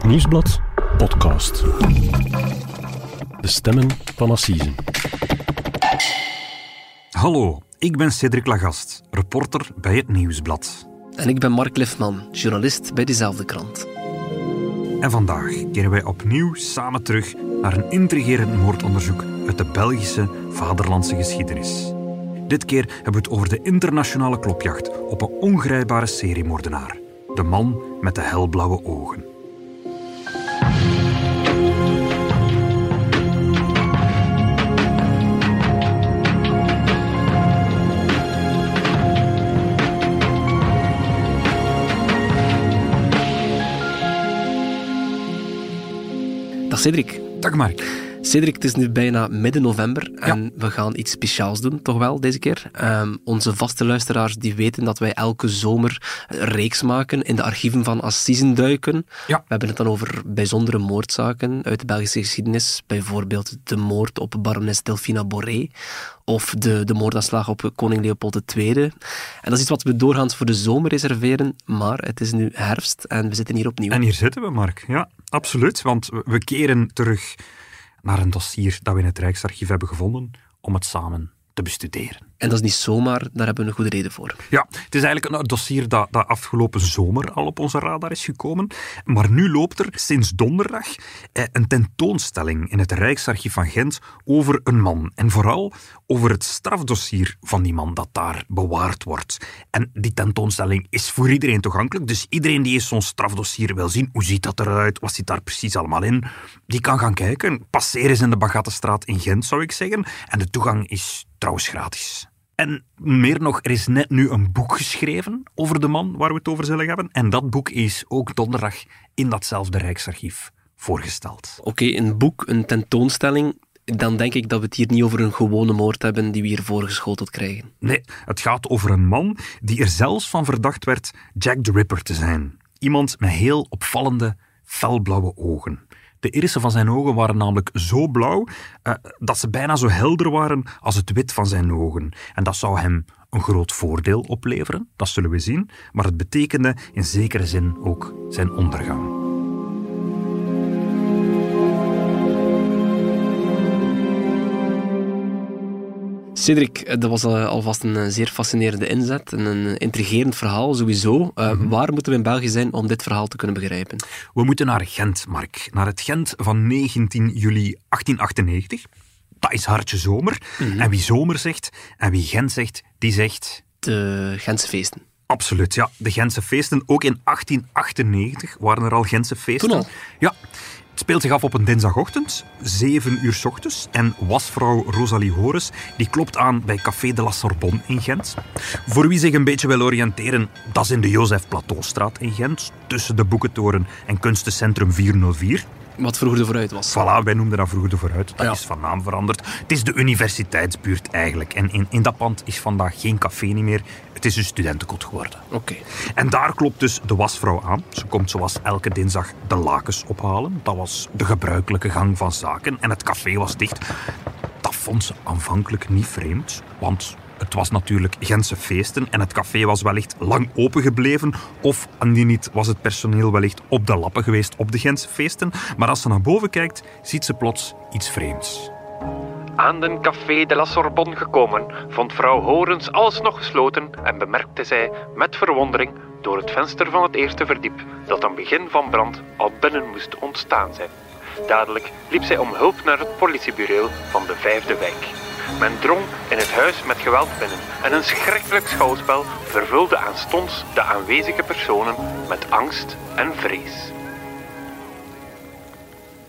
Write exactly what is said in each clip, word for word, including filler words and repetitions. Het Nieuwsblad podcast. De stemmen van Assisen. Hallo, ik ben Cédric Lagast, reporter bij Het Nieuwsblad. En ik ben Mark Lefman, journalist bij diezelfde krant. En vandaag keren wij opnieuw samen terug naar een intrigerend moordonderzoek uit de Belgische vaderlandse geschiedenis. Dit keer hebben we het over de internationale klopjacht op een ongrijpbare seriemoordenaar. De man met de helblauwe ogen. Dag Cédric. Dag Mark. Cédric, het is nu bijna midden november en ja. we gaan iets speciaals doen, toch wel, deze keer. Um, onze vaste luisteraars die weten dat wij elke zomer een reeks maken in de archieven van Assisenduiken. Ja. We hebben het dan over bijzondere moordzaken uit de Belgische geschiedenis. Bijvoorbeeld de moord op barones Delfina Boré of de, de moordaanslag op koning Leopold de Tweede. En dat is iets wat we doorgaans voor de zomer reserveren, maar het is nu herfst en we zitten hier opnieuw. En hier zitten we, Mark. Ja, absoluut, want we keren terug naar een dossier dat we in het Rijksarchief hebben gevonden om het samen te bestuderen. En dat is niet zomaar, daar hebben we een goede reden voor. Ja, het is eigenlijk een dossier dat, dat afgelopen zomer al op onze radar is gekomen. Maar nu loopt er sinds donderdag een tentoonstelling in het Rijksarchief van Gent over een man. En vooral over het strafdossier van die man dat daar bewaard wordt. En die tentoonstelling is voor iedereen toegankelijk. Dus iedereen die eens zo'n strafdossier wil zien, hoe ziet dat eruit, wat zit daar precies allemaal in, die kan gaan kijken. Passeer eens in de Bagattenstraat in Gent, zou ik zeggen. En de toegang is trouwens gratis. En meer nog, er is net nu een boek geschreven over de man waar we het over zullen hebben. En dat boek is ook donderdag in datzelfde Rijksarchief voorgesteld. Oké, okay, een boek, een tentoonstelling. Dan denk ik dat we het hier niet over een gewone moord hebben die we hier voorgeschoteld krijgen. Nee, het gaat over een man die er zelfs van verdacht werd Jack the Ripper te zijn. Iemand met heel opvallende, felblauwe ogen. De irissen van zijn ogen waren namelijk zo blauw uh, dat ze bijna zo helder waren als het wit van zijn ogen. En dat zou hem een groot voordeel opleveren, dat zullen we zien. Maar het betekende in zekere zin ook zijn ondergang. Cédric, dat was alvast een zeer fascinerende inzet en een intrigerend verhaal sowieso. Uh, mm-hmm. Waar moeten we in België zijn om dit verhaal te kunnen begrijpen? We moeten naar Gent, Mark. Naar het Gent van negentien juli achttien achtennegentig. Dat is hartje zomer. Mm-hmm. En wie zomer zegt en wie Gent zegt, die zegt... De Gentse feesten. Absoluut, ja. De Gentse feesten. Ook in achttien achtennegentig waren er al Gentse feesten. Toen al? Ja. Het speelt zich af op een dinsdagochtend, zeven uur 's ochtends. En wasvrouw Rosalie Hores die klopt aan bij Café de la Sorbonne in Gent. Voor wie zich een beetje wil oriënteren, dat is in de Jozef Plateaustraat in Gent. Tussen de Boekentoren en Kunstencentrum vierhonderdvier. Wat vroeger de vooruit was. Voilà, wij noemden dat vroeger de vooruit. Dat ja. is van naam veranderd. Het is de universiteitsbuurt eigenlijk. En in, in dat pand is vandaag geen café niet meer. Het is een studentenkot geworden. Oké. Okay. En daar klopt dus de wasvrouw aan. Ze komt zoals elke dinsdag de lakens ophalen. Dat was de gebruikelijke gang van zaken. En het café was dicht. Dat vond ze aanvankelijk niet vreemd. Want het was natuurlijk Gentse feesten en het café was wellicht lang open gebleven. Of, indien niet, was het personeel wellicht op de lappen geweest op de Gentse feesten. Maar als ze naar boven kijkt, ziet ze plots iets vreemds. Aan den Café de la Sorbonne gekomen, vond vrouw Horens alsnog gesloten en bemerkte zij met verwondering door het venster van het eerste verdiep dat een begin van brand al binnen moest ontstaan zijn. Dadelijk liep zij om hulp naar het politiebureau van de vijfde wijk. Men drong in het huis met geweld binnen en een schrikkelijk schouwspel vervulde aanstonds de aanwezige personen met angst en vrees.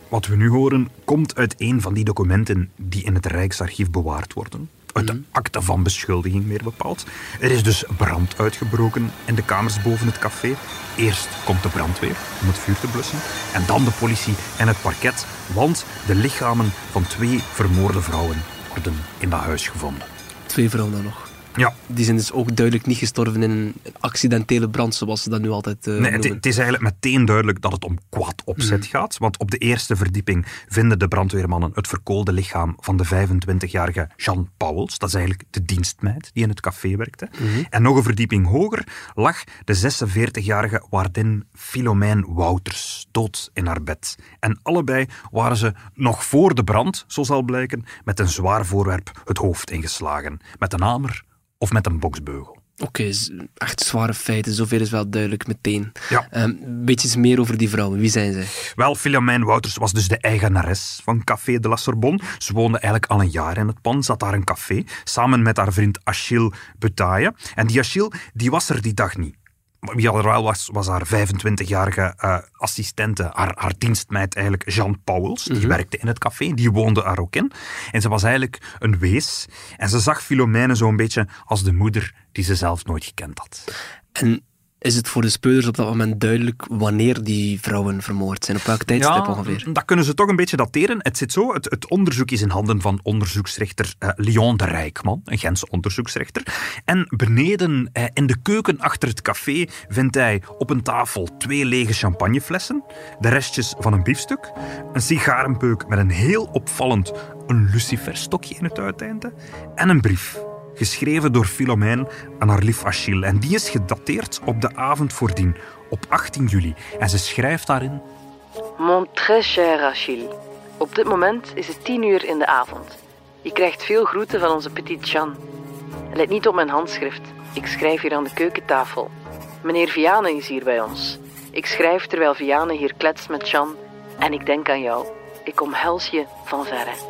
Wat we nu horen komt uit een van die documenten die in het Rijksarchief bewaard worden. Uit de akte van beschuldiging meer bepaald. Er is dus brand uitgebroken in de kamers boven het café. Eerst komt de brandweer om het vuur te blussen. En dan de politie en het parket, want de lichamen van twee vermoorde vrouwen worden in dat huis gevonden. Twee vrouwen dan nog. Ja. Die zijn dus ook duidelijk niet gestorven in een accidentele brand, zoals ze dat nu altijd uh, nee, noemen. Het is eigenlijk meteen duidelijk dat het om kwaad opzet mm. gaat, want op de eerste verdieping vinden de brandweermannen het verkoolde lichaam van de vijfentwintigjarige Jeanne Pauwels. Dat is eigenlijk de dienstmeid die in het café werkte. Mm-hmm. En nog een verdieping hoger lag de zesenveertigjarige waardin Philomène Wouters, dood in haar bed. En allebei waren ze nog voor de brand, zo zal blijken, met een zwaar voorwerp het hoofd ingeslagen. Met een hamer of met een boksbeugel. Oké, okay, echt zware feiten. Zoveel is wel duidelijk meteen. Ja. Um, beetje meer over die vrouwen. Wie zijn zij? Wel, Philomène Wouters was dus de eigenares van Café de la Sorbonne. Ze woonde eigenlijk al een jaar in het pand. Zat daar een café, samen met haar vriend Achille Bataille. En die Achille, die was er die dag niet. Wie al wel was, was haar vijfentwintigjarige uh, assistente, haar, haar dienstmeid eigenlijk, Jeanne Pauwels. Die mm-hmm. werkte in het café, die woonde er ook in. En ze was eigenlijk een wees. En ze zag Philomène zo'n beetje als de moeder die ze zelf nooit gekend had. En is het voor de speurders op dat moment duidelijk wanneer die vrouwen vermoord zijn? Op welk tijdstip ja, ongeveer? Dat kunnen ze toch een beetje dateren. Het zit zo, het, het onderzoek is in handen van onderzoeksrechter eh, Leon de Rijkman, een Gentse onderzoeksrechter. En beneden eh, in de keuken achter het café vindt hij op een tafel twee lege champagneflessen, de restjes van een biefstuk, een sigarenpeuk met een heel opvallend een luciferstokje in het uiteinde en een brief. Geschreven door Philomène aan haar lief Achille. En die is gedateerd op de avond voordien, op achttien juli. En ze schrijft daarin... Mon très cher Achille, op dit moment is het tien uur in de avond. Je krijgt veel groeten van onze petite Jeanne. Let niet op mijn handschrift. Ik schrijf hier aan de keukentafel. Meneer Vianen is hier bij ons. Ik schrijf terwijl Vianen hier kletst met Jeanne. En ik denk aan jou. Ik omhels je van verre.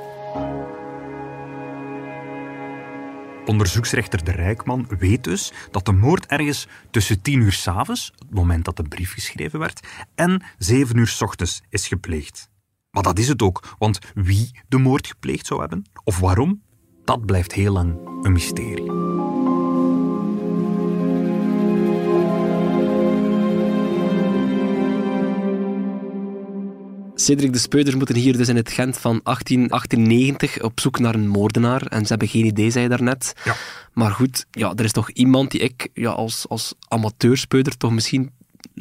Onderzoeksrechter De Rijkman weet dus dat de moord ergens tussen tien uur 's avonds, het moment dat de brief geschreven werd, en zeven uur 's ochtends is gepleegd. Maar dat is het ook, want wie de moord gepleegd zou hebben, of waarom, dat blijft heel lang een mysterie. Cédric, de speurders moeten hier dus in het Gent van achttien achtennegentig op zoek naar een moordenaar. En ze hebben geen idee, zei je daarnet. Ja. Maar goed, ja, er is toch iemand die ik ja, als, als amateurspeuder toch misschien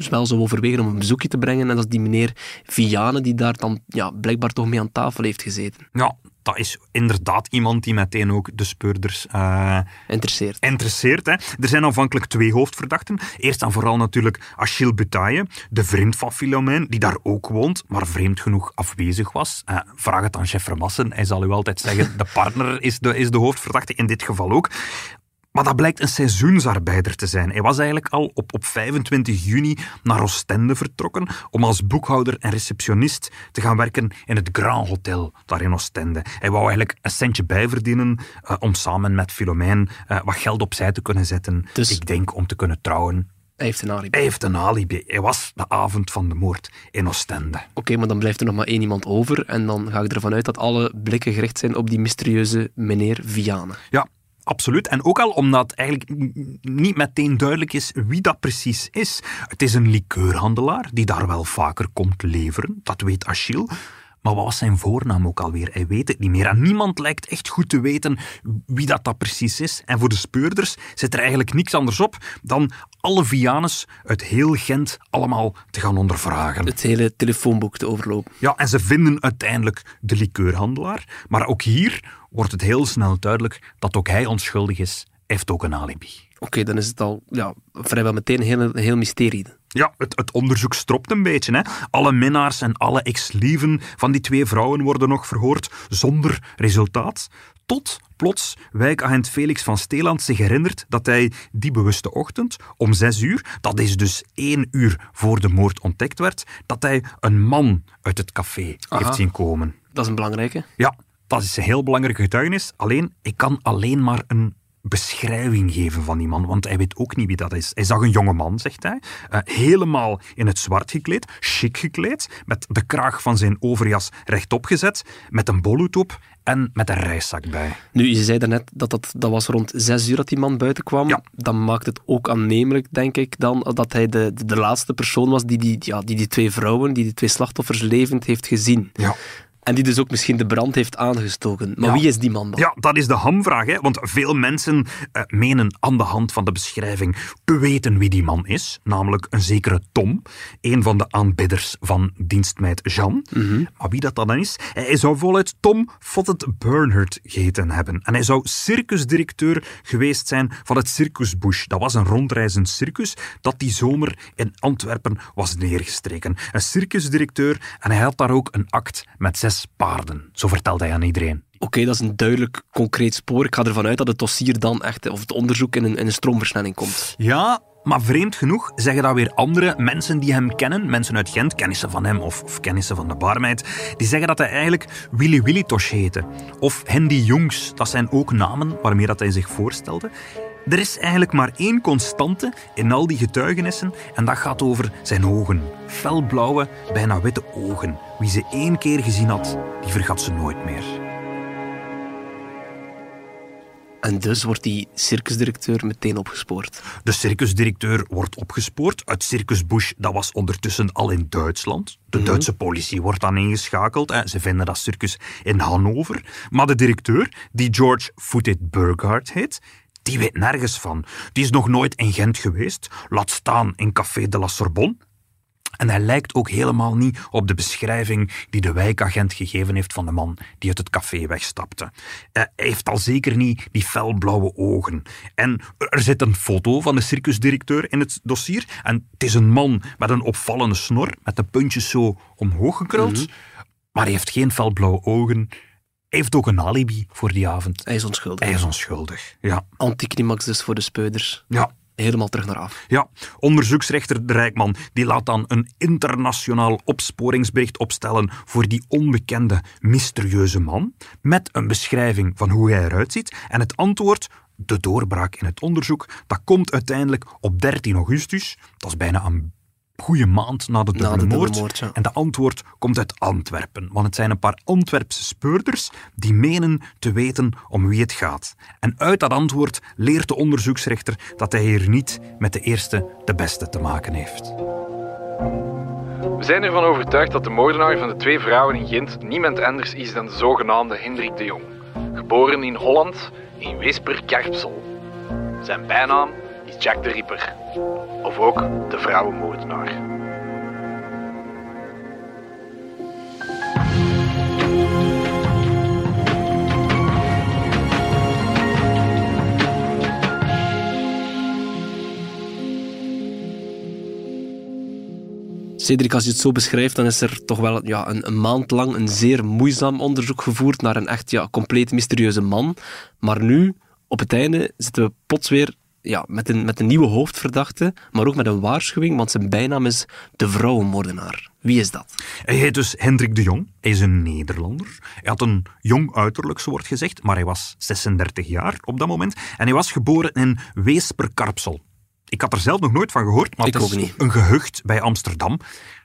wel zou overwegen om een bezoekje te brengen. En dat is die meneer Vianen die daar dan ja, blijkbaar toch mee aan tafel heeft gezeten. Ja. Dat is inderdaad iemand die meteen ook de speurders uh, interesseert. interesseert hè. Er zijn aanvankelijk twee hoofdverdachten. Eerst en vooral natuurlijk Achille Bataille, de vriend van Philomène, die daar ook woont, maar vreemd genoeg afwezig was. Uh, vraag het aan chef Vermassen, hij zal u altijd zeggen, de partner is de, is de hoofdverdachte, in dit geval ook. Maar dat blijkt een seizoensarbeider te zijn. Hij was eigenlijk al op, op vijfentwintig juni naar Oostende vertrokken om als boekhouder en receptionist te gaan werken in het Grand Hotel daar in Oostende. Hij wou eigenlijk een centje bijverdienen uh, om samen met Philomène uh, wat geld opzij te kunnen zetten. Dus... ik denk om te kunnen trouwen. Hij heeft een alibi. Hij heeft een alibi. Hij was de avond van de moord in Oostende. Oké, okay, maar dan blijft er nog maar één iemand over en dan ga ik ervan uit dat alle blikken gericht zijn op die mysterieuze meneer Vianen. Ja. Absoluut. En ook al omdat eigenlijk niet meteen duidelijk is wie dat precies is. Het is een likeurhandelaar die daar wel vaker komt leveren. Dat weet Achille. Maar wat was zijn voornaam ook alweer? Hij weet het niet meer. En niemand lijkt echt goed te weten wie dat, dat precies is. En voor de speurders zit er eigenlijk niks anders op dan alle Vianes uit heel Gent allemaal te gaan ondervragen. Het hele telefoonboek te overlopen. Ja, en ze vinden uiteindelijk de likeurhandelaar. Maar ook hier wordt het heel snel duidelijk dat ook hij onschuldig is. Hij heeft ook een alibi. Oké, okay, dan is het al ja, vrijwel meteen een heel, heel mysterie. Ja, het, het onderzoek stropt een beetje. Hè. Alle minnaars en alle ex-lieven van die twee vrouwen worden nog verhoord zonder resultaat. Tot plots wijkagent Felix van Steeland zich herinnert dat hij die bewuste ochtend om zes uur, dat is dus één uur voor de moord ontdekt werd, dat hij een man uit het café Aha. heeft zien komen. Dat is een belangrijke. Ja, dat is een heel belangrijke getuigenis. Alleen, ik kan alleen maar een... beschrijving geven van die man, want hij weet ook niet wie dat is. Hij zag een jonge man, zegt hij, uh, helemaal in het zwart gekleed, chic gekleed, met de kraag van zijn overjas rechtop gezet, met een bolhoed op en met een reiszak bij. Nu, je zei daarnet dat dat, dat was rond zes uur dat die man buiten kwam. Ja. Dan maakt het ook aannemelijk, denk ik, dan, dat hij de, de, de laatste persoon was die die, ja, die die twee vrouwen, die die twee slachtoffers levend heeft gezien. Ja. En die dus ook misschien de brand heeft aangestoken. Maar ja. Wie is die man dan? Ja, dat is de hamvraag, hè? Want veel mensen eh, menen aan de hand van de beschrijving te weten wie die man is. Namelijk een zekere Tom, een van de aanbidders van dienstmeid Jeanne. Mm-hmm. Maar wie dat dan is? Hij zou voluit Tom Fottet Bernhard geheten hebben. En hij zou circusdirecteur geweest zijn van het Circus Busch. Dat was een rondreizend circus dat die zomer in Antwerpen was neergestreken. Een circusdirecteur, en hij had daar ook een act met zes paarden. Zo vertelde hij aan iedereen. Oké, okay, dat is een duidelijk concreet spoor. Ik ga ervan uit dat het dossier dan echt, of het onderzoek, in een, in een stroomversnelling komt. Ja, maar vreemd genoeg zeggen dat weer andere mensen die hem kennen, mensen uit Gent, kennissen van hem of, of kennissen van de barmeid, die zeggen dat hij eigenlijk Willy Willy Tosh heette. Of Hindi Jongs, dat zijn ook namen waarmee dat hij zich voorstelde. Er is eigenlijk maar één constante in al die getuigenissen en dat gaat over zijn ogen. Felblauwe, bijna witte ogen. Wie ze één keer gezien had, die vergat ze nooit meer. En dus wordt die circusdirecteur meteen opgespoord? De circusdirecteur wordt opgespoord. Het Circus Busch, dat was ondertussen al in Duitsland. De mm-hmm. Duitse politie wordt dan ingeschakeld. Hè. Ze vinden dat circus in Hannover. Maar de directeur, die George Footit Burghardt heet... Die weet nergens van. Die is nog nooit in Gent geweest. Laat staan in Café de la Sorbonne. En hij lijkt ook helemaal niet op de beschrijving die de wijkagent gegeven heeft van de man die uit het café wegstapte. Hij heeft al zeker niet die felblauwe ogen. En er zit een foto van de circusdirecteur in het dossier. En het is een man met een opvallende snor, met de puntjes zo omhoog gekruld. Mm-hmm. Maar hij heeft geen felblauwe ogen... heeft ook een alibi voor die avond. Hij is onschuldig. Hij is onschuldig, ja. Anticlimax dus voor de speuders. Ja. Helemaal terug naar af. Ja, onderzoeksrechter De Rijkman die laat dan een internationaal opsporingsbericht opstellen voor die onbekende, mysterieuze man, met een beschrijving van hoe hij eruit ziet. En het antwoord, de doorbraak in het onderzoek, dat komt uiteindelijk op dertien augustus. Dat is bijna een goede maand na de dubbele moord. moord ja. En de antwoord komt uit Antwerpen. Want het zijn een paar Antwerpse speurders die menen te weten om wie het gaat. En uit dat antwoord leert de onderzoeksrechter dat hij hier niet met de eerste de beste te maken heeft. We zijn ervan overtuigd dat de moordenaar van de twee vrouwen in Gent niemand anders is dan de zogenaamde Hendrik De Jong. Geboren in Holland, in Weesperkarspel. Zijn bijnaam is Jack the Ripper. Of ook de vrouwenmoordenaar. Cédric, als je het zo beschrijft, dan is er toch wel ja, een, een maand lang een zeer moeizaam onderzoek gevoerd naar een echt ja, compleet mysterieuze man. Maar nu, op het einde, zitten we plots weer... Ja, met een, met een nieuwe hoofdverdachte, maar ook met een waarschuwing, want zijn bijnaam is de vrouwenmoordenaar. Wie is dat? Hij heet dus Hendrik De Jong. Hij is een Nederlander. Hij had een jong uiterlijk, zo wordt gezegd, maar hij was zesendertig jaar op dat moment. En hij was geboren in Weesperkarspel. Ik had er zelf nog nooit van gehoord, maar Ik het is ook niet. Een gehucht bij Amsterdam.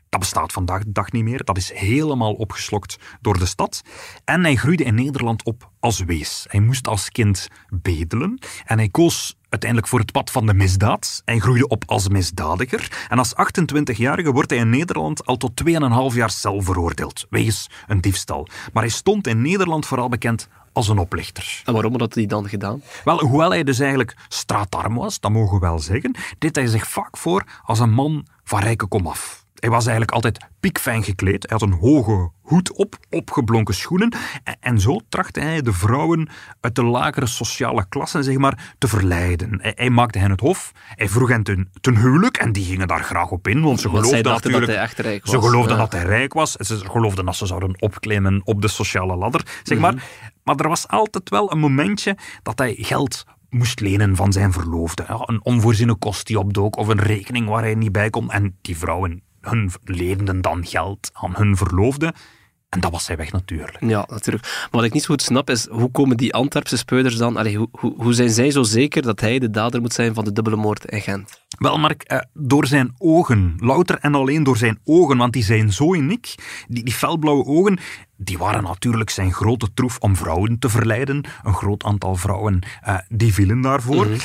Dat bestaat vandaag de dag niet meer. Dat is helemaal opgeslokt door de stad. En hij groeide in Nederland op als wees. Hij moest als kind bedelen. En hij koos uiteindelijk voor het pad van de misdaad. Hij groeide op als misdadiger. En als achtentwintigjarige wordt hij in Nederland al tot twee komma vijf jaar cel veroordeeld. Wegens een diefstal. Maar hij stond in Nederland vooral bekend als een oplichter. En waarom had dat hij dan gedaan? Wel, hoewel hij dus eigenlijk straatarm was, dat mogen we wel zeggen, deed hij zich vaak voor als een man van rijke komaf. Hij was eigenlijk altijd piekfijn gekleed. Hij had een hoge hoed op, opgeblonken schoenen. En zo trachtte hij de vrouwen uit de lagere sociale klassen, zeg maar, te verleiden. Hij maakte hen het hof. Hij vroeg hen ten, ten huwelijk en die gingen daar graag op in. Want ze want geloofden natuurlijk, dat hij echt rijk was. Ze geloofden ja. dat hij rijk was. Ze geloofden dat ze zouden opklimmen op de sociale ladder, zeg mm-hmm. maar. Maar er was altijd wel een momentje dat hij geld moest lenen van zijn verloofde. Ja, een onvoorziene kost die opdook of een rekening waar hij niet bij kon. En die vrouwen... hun leenden dan geld aan hun verloofde. En dat was hij weg, natuurlijk. Ja, natuurlijk. Maar wat ik niet zo goed snap, is hoe komen die Antwerpse speuders dan... Allee, hoe, hoe, hoe zijn zij zo zeker dat hij de dader moet zijn van de dubbele moord in Gent? Wel, Mark, eh, door zijn ogen. Louter en alleen door zijn ogen, want die zijn zo uniek. Die, die felblauwe ogen, die waren natuurlijk zijn grote troef om vrouwen te verleiden. Een groot aantal vrouwen, eh, die vielen daarvoor. Mm-hmm.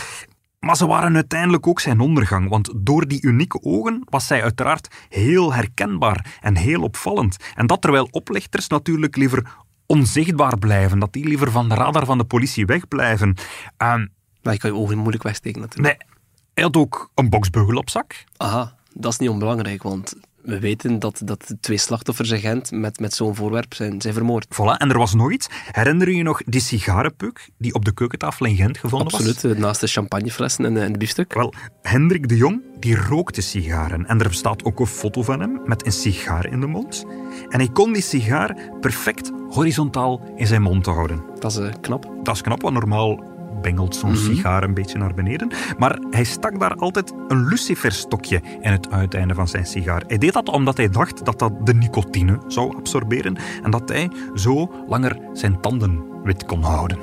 Maar ze waren uiteindelijk ook zijn ondergang, want door die unieke ogen was zij uiteraard heel herkenbaar en heel opvallend. En dat terwijl oplichters natuurlijk liever onzichtbaar blijven, dat die liever van de radar van de politie wegblijven. Uh, maar je kan je ogen moeilijk wegsteken natuurlijk. Nee, hij had ook een boksbeugel op zak. Aha, dat is niet onbelangrijk, want... We weten dat, dat twee slachtoffers in Gent met, met zo'n voorwerp zijn, zijn vermoord. Voilà, en er was nog iets. Herinner je je nog die sigarenpeuk die op de keukentafel in Gent gevonden Absoluut, was? Absoluut, naast de champagneflessen en, en de biefstuk. Wel, Hendrik De Jong, die rookte sigaren. En er bestaat ook een foto van hem met een sigaar in de mond. En hij kon die sigaar perfect horizontaal in zijn mond houden. Dat is uh, knap. Dat is knap, want normaal... bengelt zo'n mm-hmm. sigaar een beetje naar beneden. Maar hij stak daar altijd een luciferstokje in het uiteinde van zijn sigaar. Hij deed dat omdat hij dacht dat dat de nicotine zou absorberen en dat hij zo langer zijn tanden wit kon houden.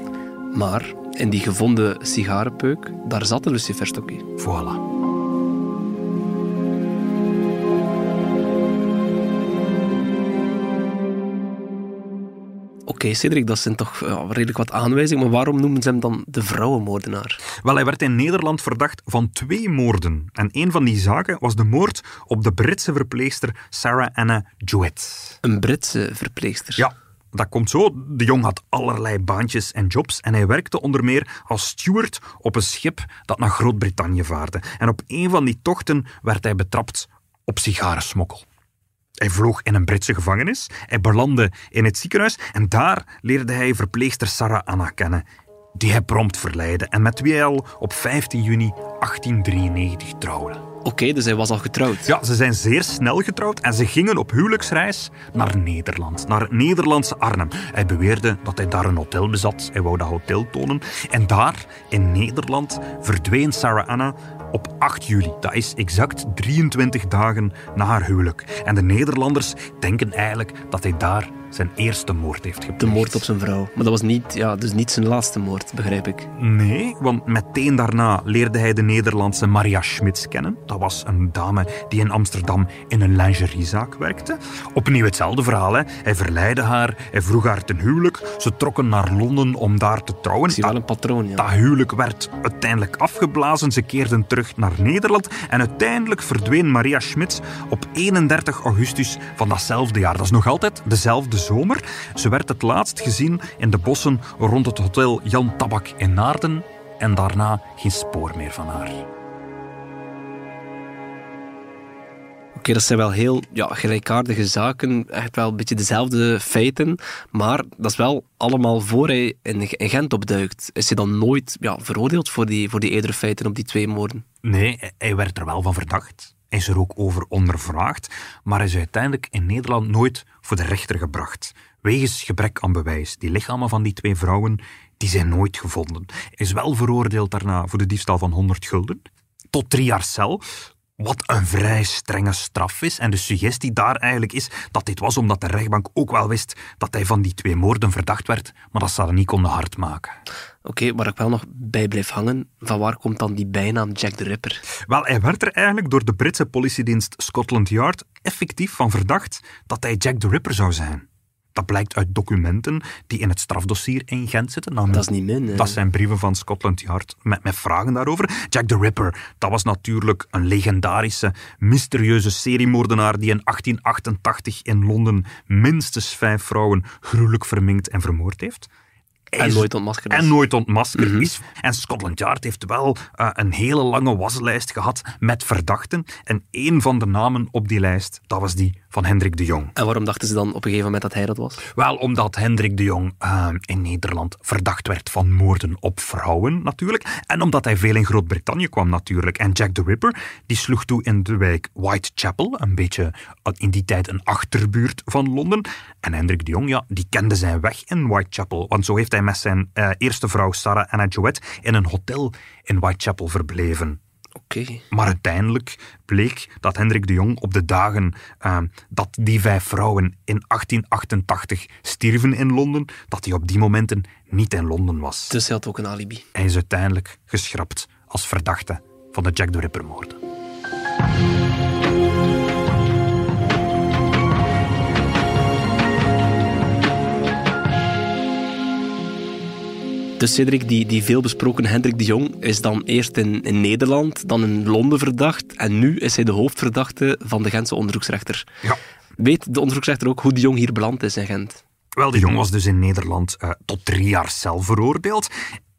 Maar in die gevonden sigarenpeuk, daar zat een luciferstokje. Voilà. Oké, okay, Cédric, dat zijn toch ja, redelijk wat aanwijzingen, maar waarom noemen ze hem dan de vrouwenmoordenaar? Wel, hij werd in Nederland verdacht van twee moorden. En een van die zaken was de moord op de Britse verpleegster Sarah Ann Jewett. Een Britse verpleegster? Ja, dat komt zo. De Jong had allerlei baantjes en jobs en hij werkte onder meer als steward op een schip dat naar Groot-Brittannië vaarde. En op een van die tochten werd hij betrapt op sigarensmokkel. Hij vloog in een Britse gevangenis, hij belandde in het ziekenhuis en daar leerde hij verpleegster Sarah Anna kennen, die hij prompt verleidde en met wie hij al op vijftien juni achttien drieënnegentig trouwde. Oké, okay, dus hij was al getrouwd. Ja, ze zijn zeer snel getrouwd en ze gingen op huwelijksreis naar Nederland, naar het Nederlandse Arnhem. Hij beweerde dat hij daar een hotel bezat, hij wou dat hotel tonen en daar in Nederland verdween Sarah Anna op acht juli, dat is exact drieëntwintig dagen na haar huwelijk. En de Nederlanders denken eigenlijk dat hij daar zijn eerste moord heeft gepleegd. De moord op zijn vrouw. Maar dat was niet, ja, dus niet zijn laatste moord, begrijp ik. Nee, want meteen daarna leerde hij de Nederlandse Maria Schmitz kennen. Dat was een dame die in Amsterdam in een lingeriezaak werkte. Opnieuw hetzelfde verhaal, hè. Hij verleidde haar, hij vroeg haar ten huwelijk. Ze trokken naar Londen om daar te trouwen. Ik zie wel een patroon, ja. Dat huwelijk werd uiteindelijk afgeblazen. Ze keerden terug naar Nederland. En uiteindelijk verdween Maria Schmitz op eenendertig augustus van datzelfde jaar. Dat is nog altijd dezelfde zomer. Ze werd het laatst gezien in de bossen rond het hotel Jan Tabak in Naarden en daarna geen spoor meer van haar. Oké, okay, dat zijn wel heel ja, gelijkaardige zaken, echt wel een beetje dezelfde feiten, maar dat is wel allemaal voor hij in Gent opduikt. Is hij dan nooit ja, veroordeeld voor die, voor die eerdere feiten op die twee moorden? Nee, hij werd er wel van verdacht. Hij is er ook over ondervraagd, maar is uiteindelijk in Nederland nooit voor de rechter gebracht. Wegens gebrek aan bewijs. Die lichamen van die twee vrouwen, die zijn nooit gevonden. Hij is wel veroordeeld daarna voor de diefstal van honderd gulden. Tot drie jaar cel. Wat een vrij strenge straf is. En de suggestie daar eigenlijk is dat dit was omdat de rechtbank ook wel wist dat hij van die twee moorden verdacht werd, maar dat ze dat niet konden hard maken. Oké, okay, waar ik wel nog bij blijf hangen, van waar komt dan die bijnaam Jack the Ripper? Wel, hij werd er eigenlijk door de Britse politiedienst Scotland Yard effectief van verdacht dat hij Jack the Ripper zou zijn. Dat blijkt uit documenten die in het strafdossier in Gent zitten. Nou, dat is niet min. Hè? Dat zijn brieven van Scotland Yard met, met vragen daarover. Jack the Ripper, dat was natuurlijk een legendarische, mysterieuze seriemoordenaar die in achttien achtentachtig in Londen minstens vijf vrouwen gruwelijk verminkt en vermoord heeft. En nooit ontmaskerd is. En nooit ontmaskerd is. Mm-hmm. En Scotland Yard heeft wel uh, een hele lange waslijst gehad met verdachten. En één van de namen op die lijst, dat was die van Hendrik De Jong. En waarom dachten ze dan op een gegeven moment dat hij dat was? Wel, omdat Hendrik De Jong uh, in Nederland verdacht werd van moorden op vrouwen, natuurlijk. En omdat hij veel in Groot-Brittannië kwam, natuurlijk. En Jack the Ripper, die sloeg toe in de wijk Whitechapel, een beetje in die tijd een achterbuurt van Londen. En Hendrik De Jong, ja, die kende zijn weg in Whitechapel, want zo heeft hij met zijn uh, eerste vrouw Sarah Anna Jewett in een hotel in Whitechapel verbleven. Oké. Okay. Maar uiteindelijk bleek dat Hendrik De Jong op de dagen uh, dat die vijf vrouwen in achttien achtentachtig stierven in Londen, dat hij op die momenten niet in Londen was. Dus hij had ook een alibi. Hij is uiteindelijk geschrapt als verdachte van de Jack the Ripper-moorden. Dus Cédric, die, die veelbesproken Hendrik de Jong, is dan eerst in, in Nederland, dan in Londen verdacht. En nu is hij de hoofdverdachte van de Gentse onderzoeksrechter. Ja. Weet de onderzoeksrechter ook hoe de Jong hier beland is in Gent? Wel, de Jong was dus in Nederland uh, tot drie jaar cel veroordeeld.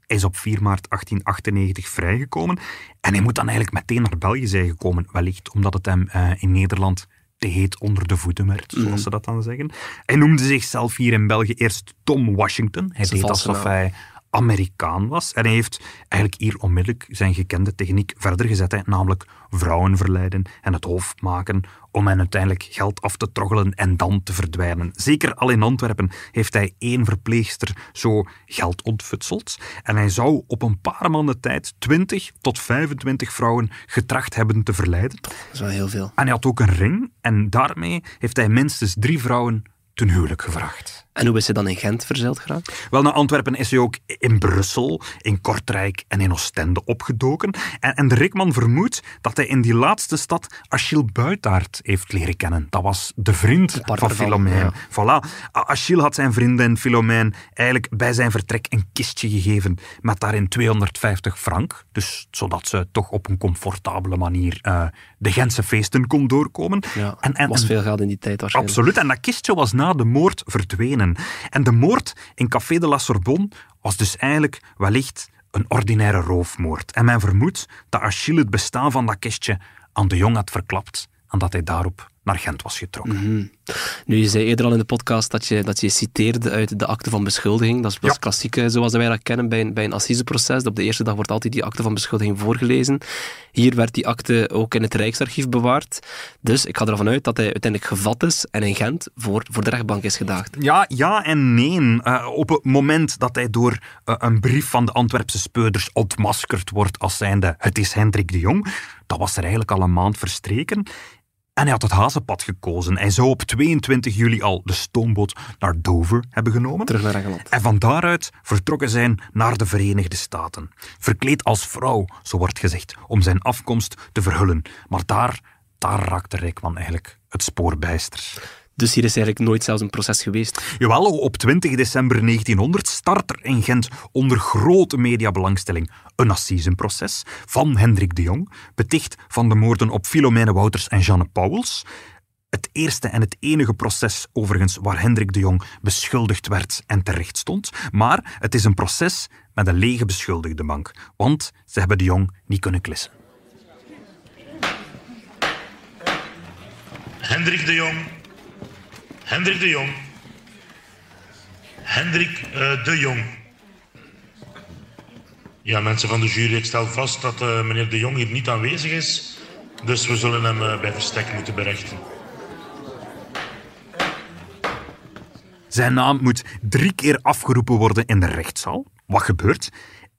Hij is op vier maart achttien achtennegentig vrijgekomen. En hij moet dan eigenlijk meteen naar België zijn gekomen. Wellicht omdat het hem uh, in Nederland te heet onder de voeten werd, zoals mm. ze dat dan zeggen. Hij noemde zichzelf hier in België eerst Tom Washington. Hij deed alsof nou. hij Amerikaan was. En hij heeft eigenlijk hier onmiddellijk zijn gekende techniek verder gezet. Hè, namelijk vrouwen verleiden en het hof maken om hen uiteindelijk geld af te troggelen en dan te verdwijnen. Zeker al in Antwerpen heeft hij één verpleegster zo geld ontfutseld. En hij zou op een paar maanden tijd twintig tot vijfentwintig vrouwen getracht hebben te verleiden. Dat is wel heel veel. En hij had ook een ring en daarmee heeft hij minstens drie vrouwen ten huwelijk gevraagd. En hoe is hij dan in Gent verzeild geraakt? Wel, naar Antwerpen is hij ook in Brussel, in Kortrijk en in Oostende opgedoken. En, en de Rijkman vermoedt dat hij in die laatste stad Achille Bataille heeft leren kennen. Dat was de vriend de van Philomène. Ja. Voilà. Achille had zijn vriendin Philomène eigenlijk bij zijn vertrek een kistje gegeven met daarin tweehonderdvijftig frank. Dus zodat ze toch op een comfortabele manier uh, de Gentse feesten kon doorkomen. Ja, en, en, was veel geld in die tijd waarschijnlijk. Absoluut. En dat kistje was na de moord verdwenen. En de moord in Café de la Sorbonne was dus eigenlijk wellicht een ordinaire roofmoord. En men vermoedt dat Achille het bestaan van dat kistje aan de Jong had verklapt en dat hij daarop naar Gent was getrokken. Mm-hmm. Nu, je zei eerder al in de podcast dat je, dat je citeerde uit de akte van beschuldiging. Dat is wel ja. klassiek, zoals wij dat kennen bij een, bij een assiseproces. Op de eerste dag wordt altijd die akte van beschuldiging voorgelezen. Hier werd die akte ook in het Rijksarchief bewaard. Dus ik ga ervan uit dat hij uiteindelijk gevat is en in Gent voor, voor de rechtbank is gedaagd. Ja, ja en nee. Uh, op het moment dat hij door uh, een brief van de Antwerpse speurders ontmaskerd wordt als zijnde het is Hendrik de Jong, dat was er eigenlijk al een maand verstreken. En hij had het hazenpad gekozen. Hij zou op tweeëntwintig juli al de stoomboot naar Dover hebben genomen. Terug naar Engeland. En van daaruit vertrokken zijn naar de Verenigde Staten. Verkleed als vrouw, zo wordt gezegd, om zijn afkomst te verhullen. Maar daar, daar raakte Rijkman eigenlijk het spoor bijster. Dus hier is eigenlijk nooit zelfs een proces geweest. Jawel, op twintig december negentienhonderd start er in Gent onder grote mediabelangstelling een assisenproces van Hendrik de Jong, beticht van de moorden op Philomène Wouters en Jeanne Pauwels. Het eerste en het enige proces, overigens, waar Hendrik de Jong beschuldigd werd en terecht stond. Maar het is een proces met een lege beschuldigde bank, want ze hebben de Jong niet kunnen klissen. Hendrik de Jong... Hendrik de Jong. Hendrik uh, de Jong. Ja, mensen van de jury, ik stel vast dat uh, meneer de Jong hier niet aanwezig is. Dus we zullen hem uh, bij verstek moeten berechten. Zijn naam moet drie keer afgeroepen worden in de rechtszaal. Wat gebeurt?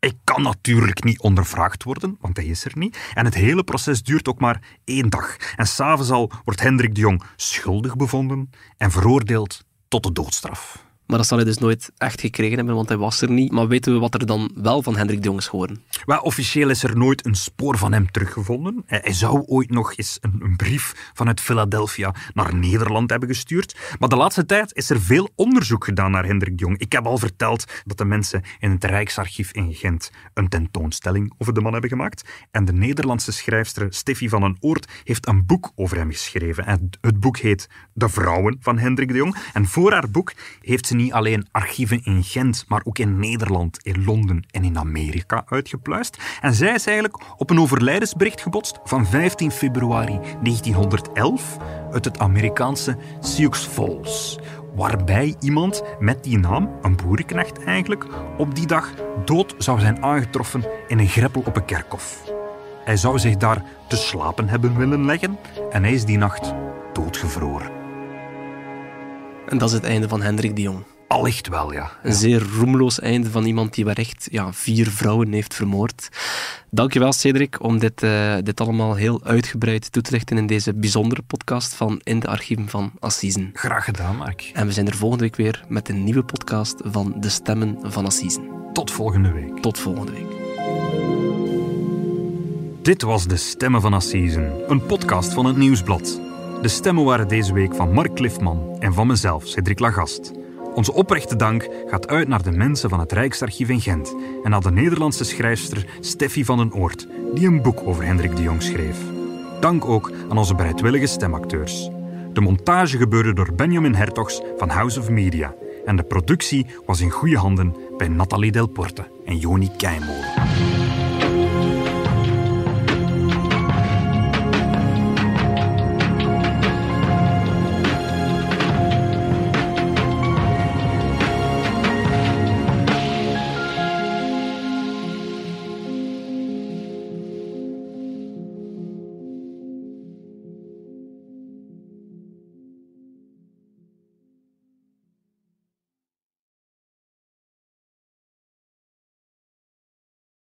Hij kan natuurlijk niet ondervraagd worden, want hij is er niet. En het hele proces duurt ook maar één dag. En s'avonds al wordt Hendrik de Jong schuldig bevonden en veroordeeld tot de doodstraf. Maar dat zal hij dus nooit echt gekregen hebben, want hij was er niet. Maar weten we wat er dan wel van Hendrik de Jong is geworden? Wel, officieel is er nooit een spoor van hem teruggevonden. Hij zou ooit nog eens een, een brief vanuit Philadelphia naar Nederland hebben gestuurd. Maar de laatste tijd is er veel onderzoek gedaan naar Hendrik de Jong. Ik heb al verteld dat de mensen in het Rijksarchief in Gent een tentoonstelling over de man hebben gemaakt. En de Nederlandse schrijfster Steffi van den Oort heeft een boek over hem geschreven. En het boek heet De Vrouwen van Hendrik de Jong. En voor haar boek heeft ze niet alleen archieven in Gent, maar ook in Nederland, in Londen en in Amerika uitgepluist. En zij is eigenlijk op een overlijdensbericht gebotst van vijftien februari negentienhonderdelf uit het Amerikaanse Sioux Falls, waarbij iemand met die naam, een boerenknecht eigenlijk, op die dag dood zou zijn aangetroffen in een greppel op een kerkhof. Hij zou zich daar te slapen hebben willen leggen en hij is die nacht doodgevroren. En dat is het einde van Hendrik de Jong. Allicht wel, ja. Een zeer roemloos einde van iemand die wellicht ja, vier vrouwen heeft vermoord. Dankjewel, Cédric, om dit, uh, dit allemaal heel uitgebreid toe te lichten in deze bijzondere podcast van In de Archieven van Assisen. Graag gedaan, Mark. En we zijn er volgende week weer met een nieuwe podcast van De Stemmen van Assisen. Tot volgende week. Tot volgende week. Dit was De Stemmen van Assisen, een podcast van het Nieuwsblad. De stemmen waren deze week van Mark Lefman en van mezelf, Cédric Lagast. Onze oprechte dank gaat uit naar de mensen van het Rijksarchief in Gent en naar de Nederlandse schrijfster Steffi van den Oort, die een boek over Hendrik de Jong schreef. Dank ook aan onze bereidwillige stemacteurs. De montage gebeurde door Benjamin Hertogs van House of Media en de productie was in goede handen bij Nathalie Delporte en Joni Keimolen.